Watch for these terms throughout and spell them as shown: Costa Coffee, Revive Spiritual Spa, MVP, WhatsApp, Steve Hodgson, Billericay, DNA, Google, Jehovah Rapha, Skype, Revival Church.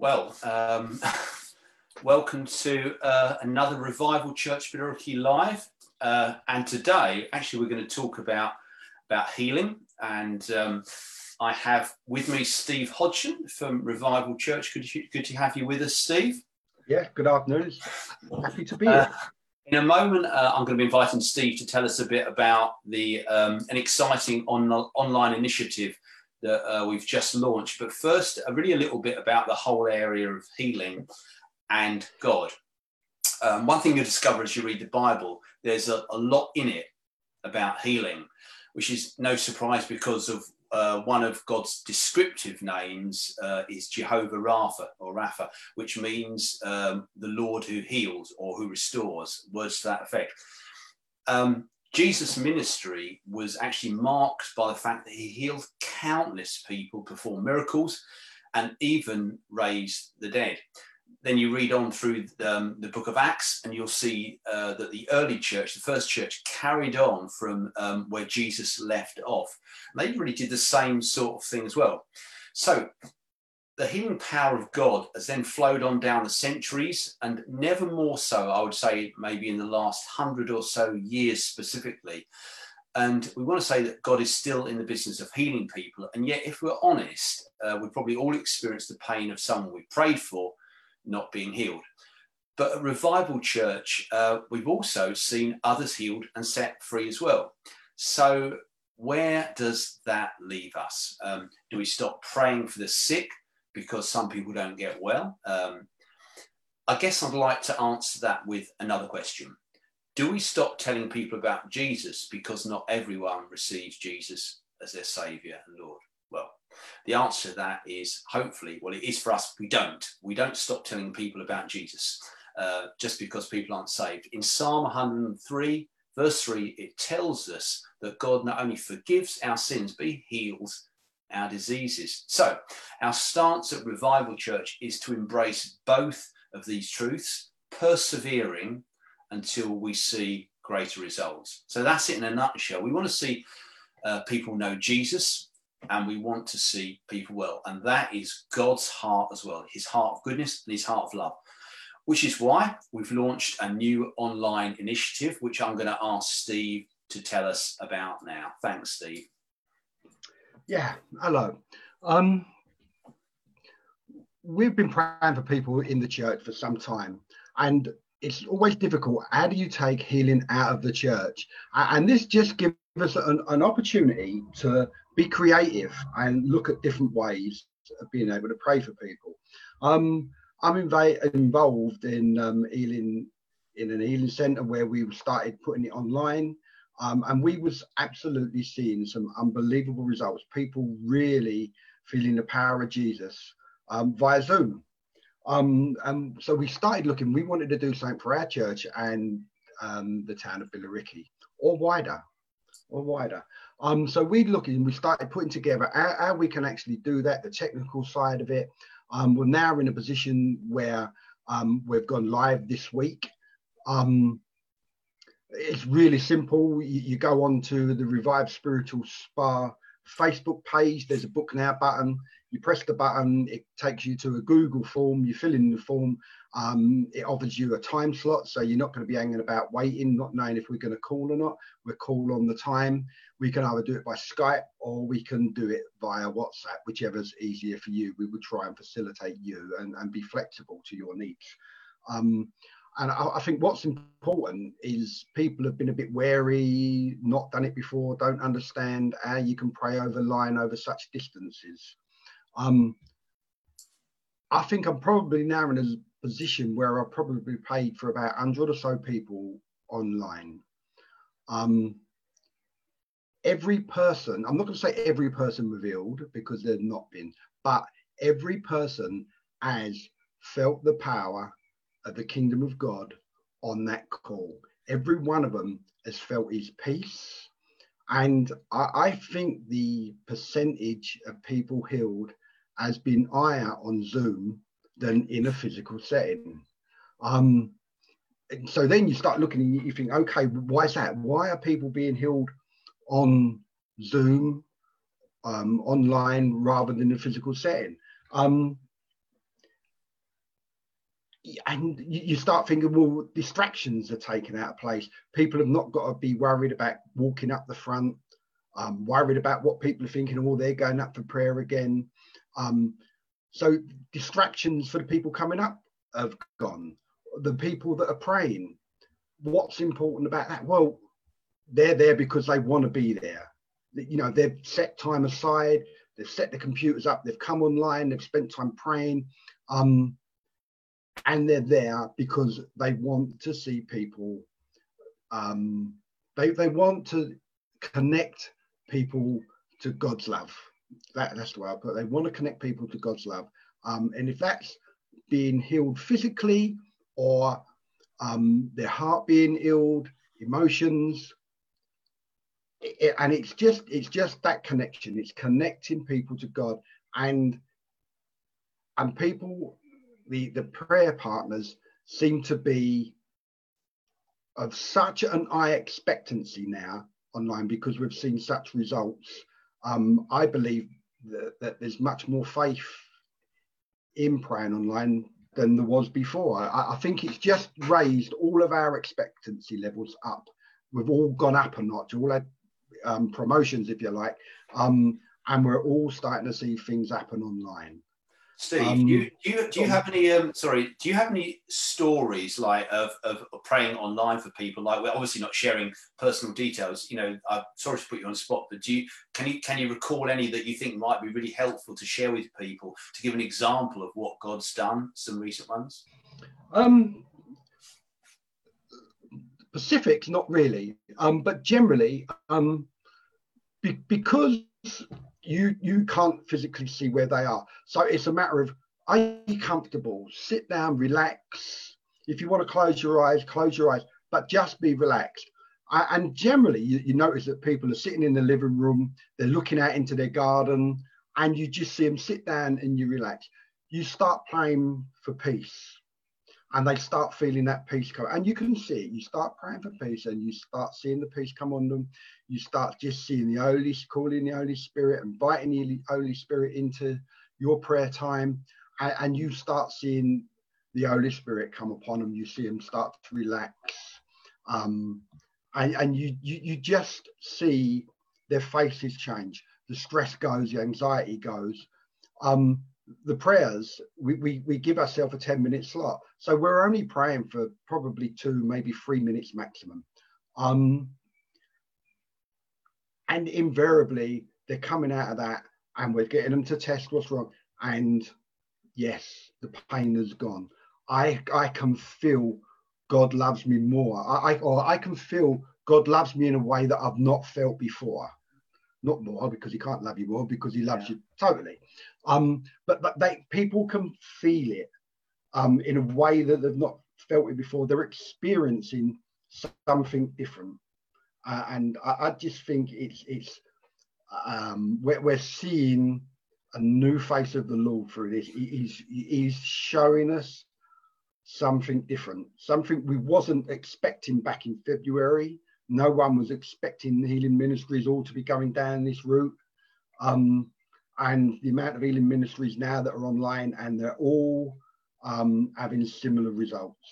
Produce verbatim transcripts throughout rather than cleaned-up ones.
Well, um, welcome to uh, another Revival Church Billericay Live. Uh, and today, actually, we're going to talk about, about healing. And um, I have with me Steve Hodgson from Revival Church. Good, good to have you with us, Steve. Yeah, good afternoon. Happy to be here. Uh, in a moment, uh, I'm going to be inviting Steve to tell us a bit about the um, an exciting on online initiative that uh, we've just launched. But first, uh, really a little bit about the whole area of healing and God. Um, one thing you discover as you read the Bible, there's a, a lot in it about healing, which is no surprise because of uh, one of God's descriptive names uh, is Jehovah Rapha or Rapha, which means um, the Lord who heals or who restores, words to that effect. Um, Jesus' ministry was actually marked by the fact that he healed countless people, performed miracles, and even raised the dead. Then you read on through the, um, the book of Acts, and you'll see uh, that the early church, the first church, carried on from um, where Jesus left off. And they really did the same sort of thing as well. So the healing power of God has then flowed on down the centuries, and never more so, I would say, maybe in the last hundred or so years specifically. And we want to say that God is still in the business of healing people. And yet, if we're honest, uh, we probably all experience the pain of someone we prayed for not being healed. But at Revival Church, uh, we've also seen others healed and set free as well. So where does that leave us? Um, do we stop praying for the sick because some people don't get well? Um, I guess I'd like to answer that with another question. Do we stop telling people about Jesus because not everyone receives Jesus as their saviour and Lord? Well, the answer to that is hopefully, well, it is for us. We don't. We don't stop telling people about Jesus uh, just because people aren't saved. In Psalm one hundred and three, verse three, it tells us that God not only forgives our sins, but he heals our diseases. So our stance at Revival Church is to embrace both of these truths, persevering until we see greater results. So that's it in a nutshell. We want to see uh, people know Jesus. And we want to see people well. And that is God's heart as well, his heart of goodness and his heart of love, which is why we've launched a new online initiative, which I'm going to ask Steve to tell us about now. Thanks, Steve. Yeah, hello. Um, we've been praying for people in the church for some time, and it's always difficult. How do you take healing out of the church? And this just gives us an, an opportunity to be creative and look at different ways of being able to pray for people. Um, I'm inv involved in um, healing in an healing centre where we started putting it online, um, and we was absolutely seeing some unbelievable results. People really feeling the power of Jesus um, via Zoom. Um, and so we started looking. We wanted to do something for our church and um, the town of Billericay, or wider, or wider. Um, so we looked and we started putting together how, how we can actually do that, the technical side of it. Um, we're now in a position where um, we've gone live this week. Um, it's really simple. You, you go on to the Revive Spiritual Spa Facebook page. There's a book now button. You press the button. It takes you to a Google form. You fill in the form. Um, it offers you a time slot, so you're not going to be hanging about waiting, not knowing if we're going to call or not. We'll call on the time. We can either do it by Skype or we can do it via WhatsApp, whichever's easier for you. We will try and facilitate you and, and be flexible to your needs. Um, and I, I think what's important is people have been a bit wary, not done it before, don't understand how you can pray over line over such distances. Um, I think I'm probably now in a position where I've probably paid for about a hundred or so people online. Um, every person, I'm not going to say every person revealed because they've not been, but every person has felt the power of the kingdom of God on that call. Every one of them has felt his peace. And I, I think the percentage of people healed has been higher on Zoom than in a physical setting. Um, so then you start looking and you think, okay, why is that? Why are people being healed on Zoom, um, online, rather than a physical setting? Um, and you start thinking, well, distractions are taken out of place. People have not got to be worried about walking up the front, um, worried about what people are thinking. Oh, they're going up for prayer again. Um, so distractions for the people coming up have gone. The people that are praying, what's important about that? Well, they're there because they want to be there. You know, they've set time aside. They've set the computers up. They've come online. They've spent time praying. Um, and they're there because they want to see people. Um, they, they want to connect people to God's love. That, that's the way I put it. They want to connect people to God's love. Um, and if that's being healed physically or um, their heart being healed, emotions, It, and it's just it's just that connection. It's connecting people to God, and and people, the the prayer partners seem to be of such an high expectancy now online because we've seen such results. Um, I believe that, that there's much more faith in praying online than there was before. I, I think it's just raised all of our expectancy levels up. We've all gone up a notch. All our Um, promotions, if you like, um, and we're all starting to see things happen online. Steve, um, do you, do you, do you have any? Um, sorry, do you have any stories like of, of praying online for people? Like, we're obviously not sharing personal details. You know, I'm sorry to put you on the spot, but do you can you can you recall any that you think might be really helpful to share with people to give an example of what God's done? Some recent ones. Um, Specifics, not really, um, but generally, um, be because you you can't physically see where they are, so it's a matter of, are you comfortable? Sit down, relax. If you want to close your eyes, close your eyes, but just be relaxed. I, and generally, you, you notice that people are sitting in the living room, they're looking out into their garden, and you just see them sit down and you relax. You start praying for peace. And they start feeling that peace come. And you can see it. You start praying for peace and you start seeing the peace come on them. You start just seeing the Holy, calling the Holy Spirit, inviting the Holy Spirit into your prayer time. And, and you start seeing the Holy Spirit come upon them. You see them start to relax. Um, and and you, you, you just see their faces change. The stress goes, the anxiety goes. Um, the prayers, we, we, we give ourselves a ten minute slot. So we're only praying for probably two, maybe three minutes maximum. Um, and invariably, they're coming out of that and we're getting them to test what's wrong. And yes, the pain is gone. I, I can feel God loves me more. I, I, or I can feel God loves me in a way that I've not felt before. Not more, because he can't love you more, because he loves yeah. you totally. Um, but but they, people can feel it um, in a way that they've not felt it before. They're experiencing something different. Uh, and I, I just think it's, it's um, we're, we're seeing a new face of the Lord through this. He, he's, he's showing us something different, something we wasn't expecting back in February. No one was expecting the healing ministries all to be going down this route. Um, and the amount of healing ministries now that are online, and they're all um, having similar results.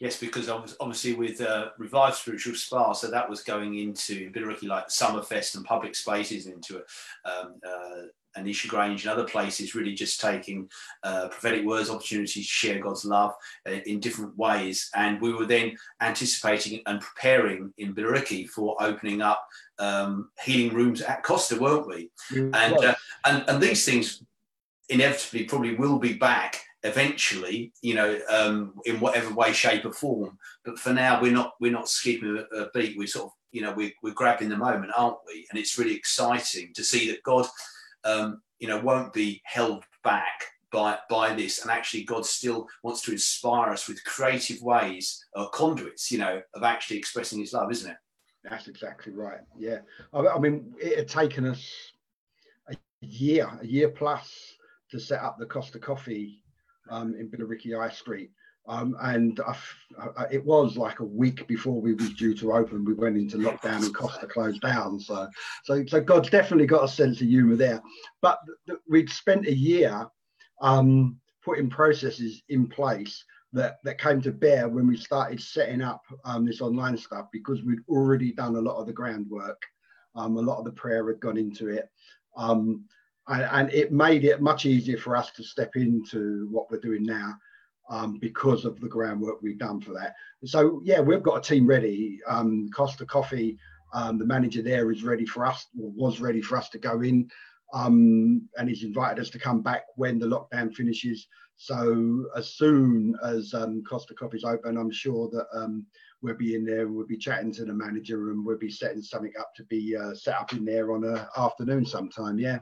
Yes, because obviously with uh, Revive Spiritual Spa, so that was going into Billericay, like Summerfest and public spaces, into um, uh, Anisha Grange and other places, really just taking uh, prophetic words, opportunities to share God's love uh, in different ways. And we were then anticipating and preparing in Billericay for opening up um, healing rooms at Costa, weren't we? Mm, and, right. uh, and, and these things inevitably probably will be back eventually, you know, um, in whatever way, shape or form. But for now, we're not, we're not skipping a, a beat. We're sort of, you know, we're, we're grabbing the moment, aren't we? And it's really exciting to see that God... Um, you know, won't be held back by by this, and actually God still wants to inspire us with creative ways, or conduits, you know, of actually expressing his love, isn't it? That's exactly right, yeah. I, I mean, it had taken us a year, a year plus to set up the Costa Coffee um, in Billericay High Street, um, and I, I, it was like a week before we was due to open, we went into lockdown and Costa closed down. So, so, so God's definitely got a sense of humour there. But th th we'd spent a year um, putting processes in place that that came to bear when we started setting up um, this online stuff, because we'd already done a lot of the groundwork. Um, a lot of the prayer had gone into it, um, and, and it made it much easier for us to step into what we're doing now, um, because of the groundwork we've done for that. And so, yeah, we've got a team ready. Um, Costa Coffee, um, the manager there, is ready for us, or was ready for us to go in, um, and he's invited us to come back when the lockdown finishes. So as soon as um, Costa Coffee's open, I'm sure that um, we'll be in there, and we'll be chatting to the manager, and we'll be setting something up to be uh, set up in there on an afternoon sometime. Yeah.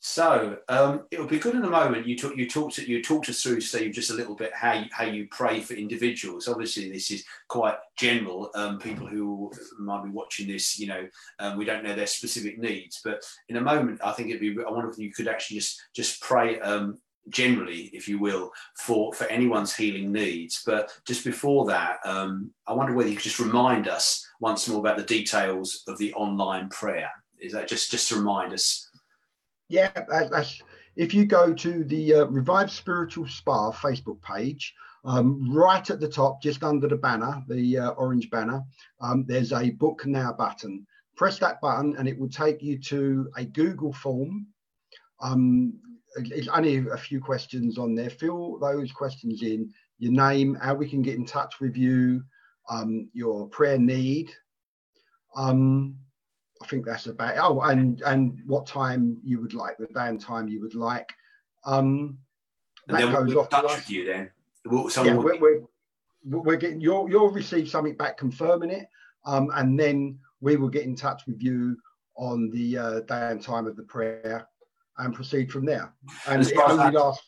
So um, it would be good in a moment. You talk, you talked, you talked us through, Steve, just a little bit how you, how you pray for individuals. Obviously, this is quite general. Um, people who might be watching this, you know, um, we don't know their specific needs. But in a moment, I think it'd be. I wonder if you could actually just just pray. Um, generally, if you will, for for anyone's healing needs. But just before that, um I wonder whether you could just remind us once more about the details of the online prayer. Is that just just to remind us? Yeah, that's, if you go to the uh, Revive Spiritual Spa Facebook page, um right at the top, just under the banner, the uh, orange banner, um there's a book now button. Press that button and it will take you to a Google form. um It's only a few questions on there. Fill those questions in: your name, how we can get in touch with you, um, your prayer need. Um, I think that's about it. Oh, and, and what time you would like, the day and time you would like. Um, that and then goes we'll off to us. With you then. We'll, yeah, will... we're, we're, we're getting, you'll, you'll receive something back confirming it, um, and then we will get in touch with you on the uh, day and time of the prayer, and proceed from there. And as it only that, lasts...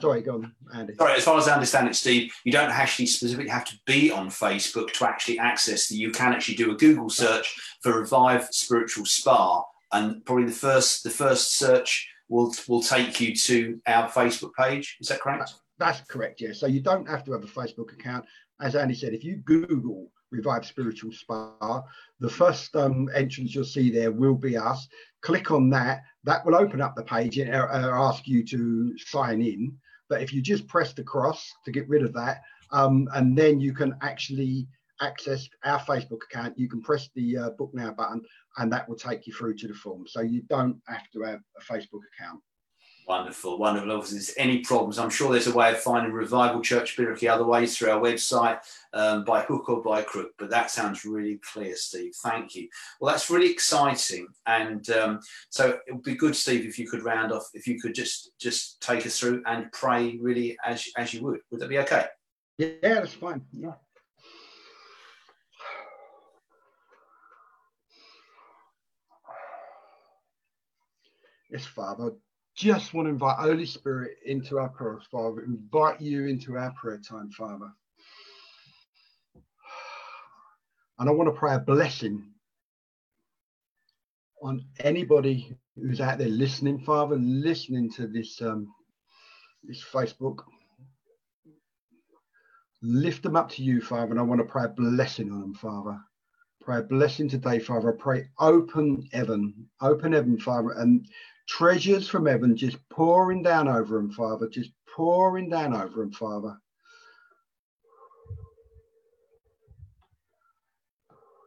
Sorry, go on, Andy. Sorry, as far as I understand it, Steve, you don't actually specifically have to be on Facebook to actually access that. You can actually do a Google search for Revive Spiritual Spa, and probably the first the first search will will take you to our Facebook page. Is that correct? That's correct, yeah. So you don't have to have a Facebook account. As Andy said, if you Google Revive Spiritual Spa, the first um, entrance you'll see there will be us. Click on that. That will open up the page and ask you to sign in. But if you just press the cross to get rid of that, um, and then you can actually access our Facebook account. You can press the uh, book now button, and that will take you through to the form. So you don't have to have a Facebook account. Wonderful, wonderful. Obviously, if there's any problems, I'm sure there's a way of finding Revival Church Billericay other ways through our website, um, by hook or by crook. But that sounds really clear, Steve. Thank you. Well, that's really exciting. And um, so it would be good, Steve, if you could round off, if you could just just take us through and pray really as, as you would. Would that be okay? Yeah, that's fine. Yeah. Yes, Father. Just want to invite Holy Spirit into our prayer, Father. Invite you into our prayer time, Father. And I want to pray a blessing on anybody who's out there listening, Father, listening to this, um, this Facebook. Lift them up to you, Father, and I want to pray a blessing on them, Father. Pray a blessing today, Father. I pray open heaven, open heaven, Father, and treasures from heaven just pouring down over him, Father, just pouring down over him, Father.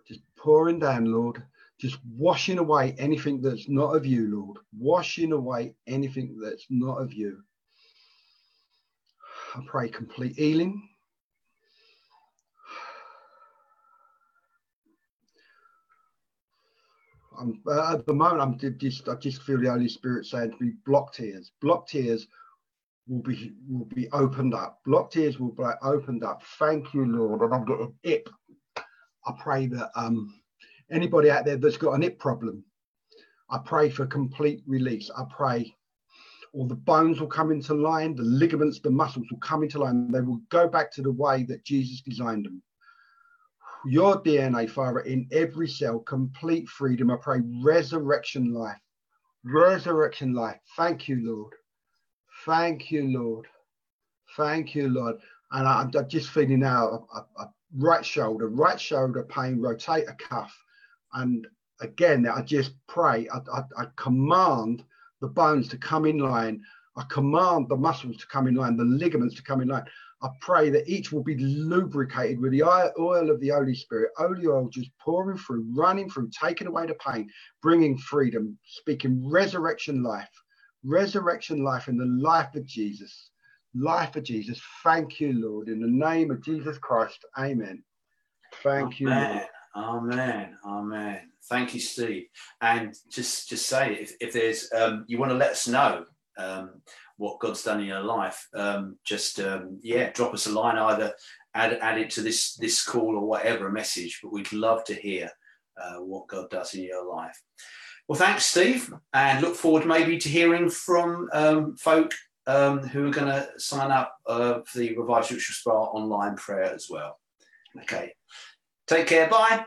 Just pouring down, Lord, just washing away anything that's not of you, Lord, washing away anything that's not of you. I pray complete healing. I'm, uh, at the moment, I'm just, I just feel the Holy Spirit saying to me, blocked ears. Blocked ears will be will be opened up. Blocked ears will be opened up. Thank you, Lord. And I've got an I P. I pray that um, anybody out there that's got an I P problem, I pray for complete release. I pray all the bones will come into line, the ligaments, the muscles will come into line. They will go back to the way that Jesus designed them. Your D N A, Father, in every cell, complete freedom. I pray resurrection life, resurrection life. Thank you, Lord. Thank you, Lord. Thank you, Lord. And I, I'm just feeling now a, a right shoulder, right shoulder pain, rotate a cuff. And again, I just pray, I, I, I command the bones to come in line. I command the muscles to come in line, the ligaments to come in line. I pray that each will be lubricated with the oil of the Holy Spirit, holy oil just pouring through, running through, taking away the pain, bringing freedom, speaking resurrection life, resurrection life in the life of Jesus, life of Jesus. Thank you, Lord, in the name of Jesus Christ. Amen. Thank you, Lord. Amen. Amen. Thank you, Steve. And just, just say, if, if there's, um, you want to let us know um, what God's done in your life, um, just, um, yeah, drop us a line, either add, add it to this, this call or whatever, a message, but we'd love to hear uh, what God does in your life. Well, thanks, Steve. And look forward maybe to hearing from um, folk um, who are going to sign up uh, for the Revive Spiritual Spa online prayer as well. Okay. Take care. Bye.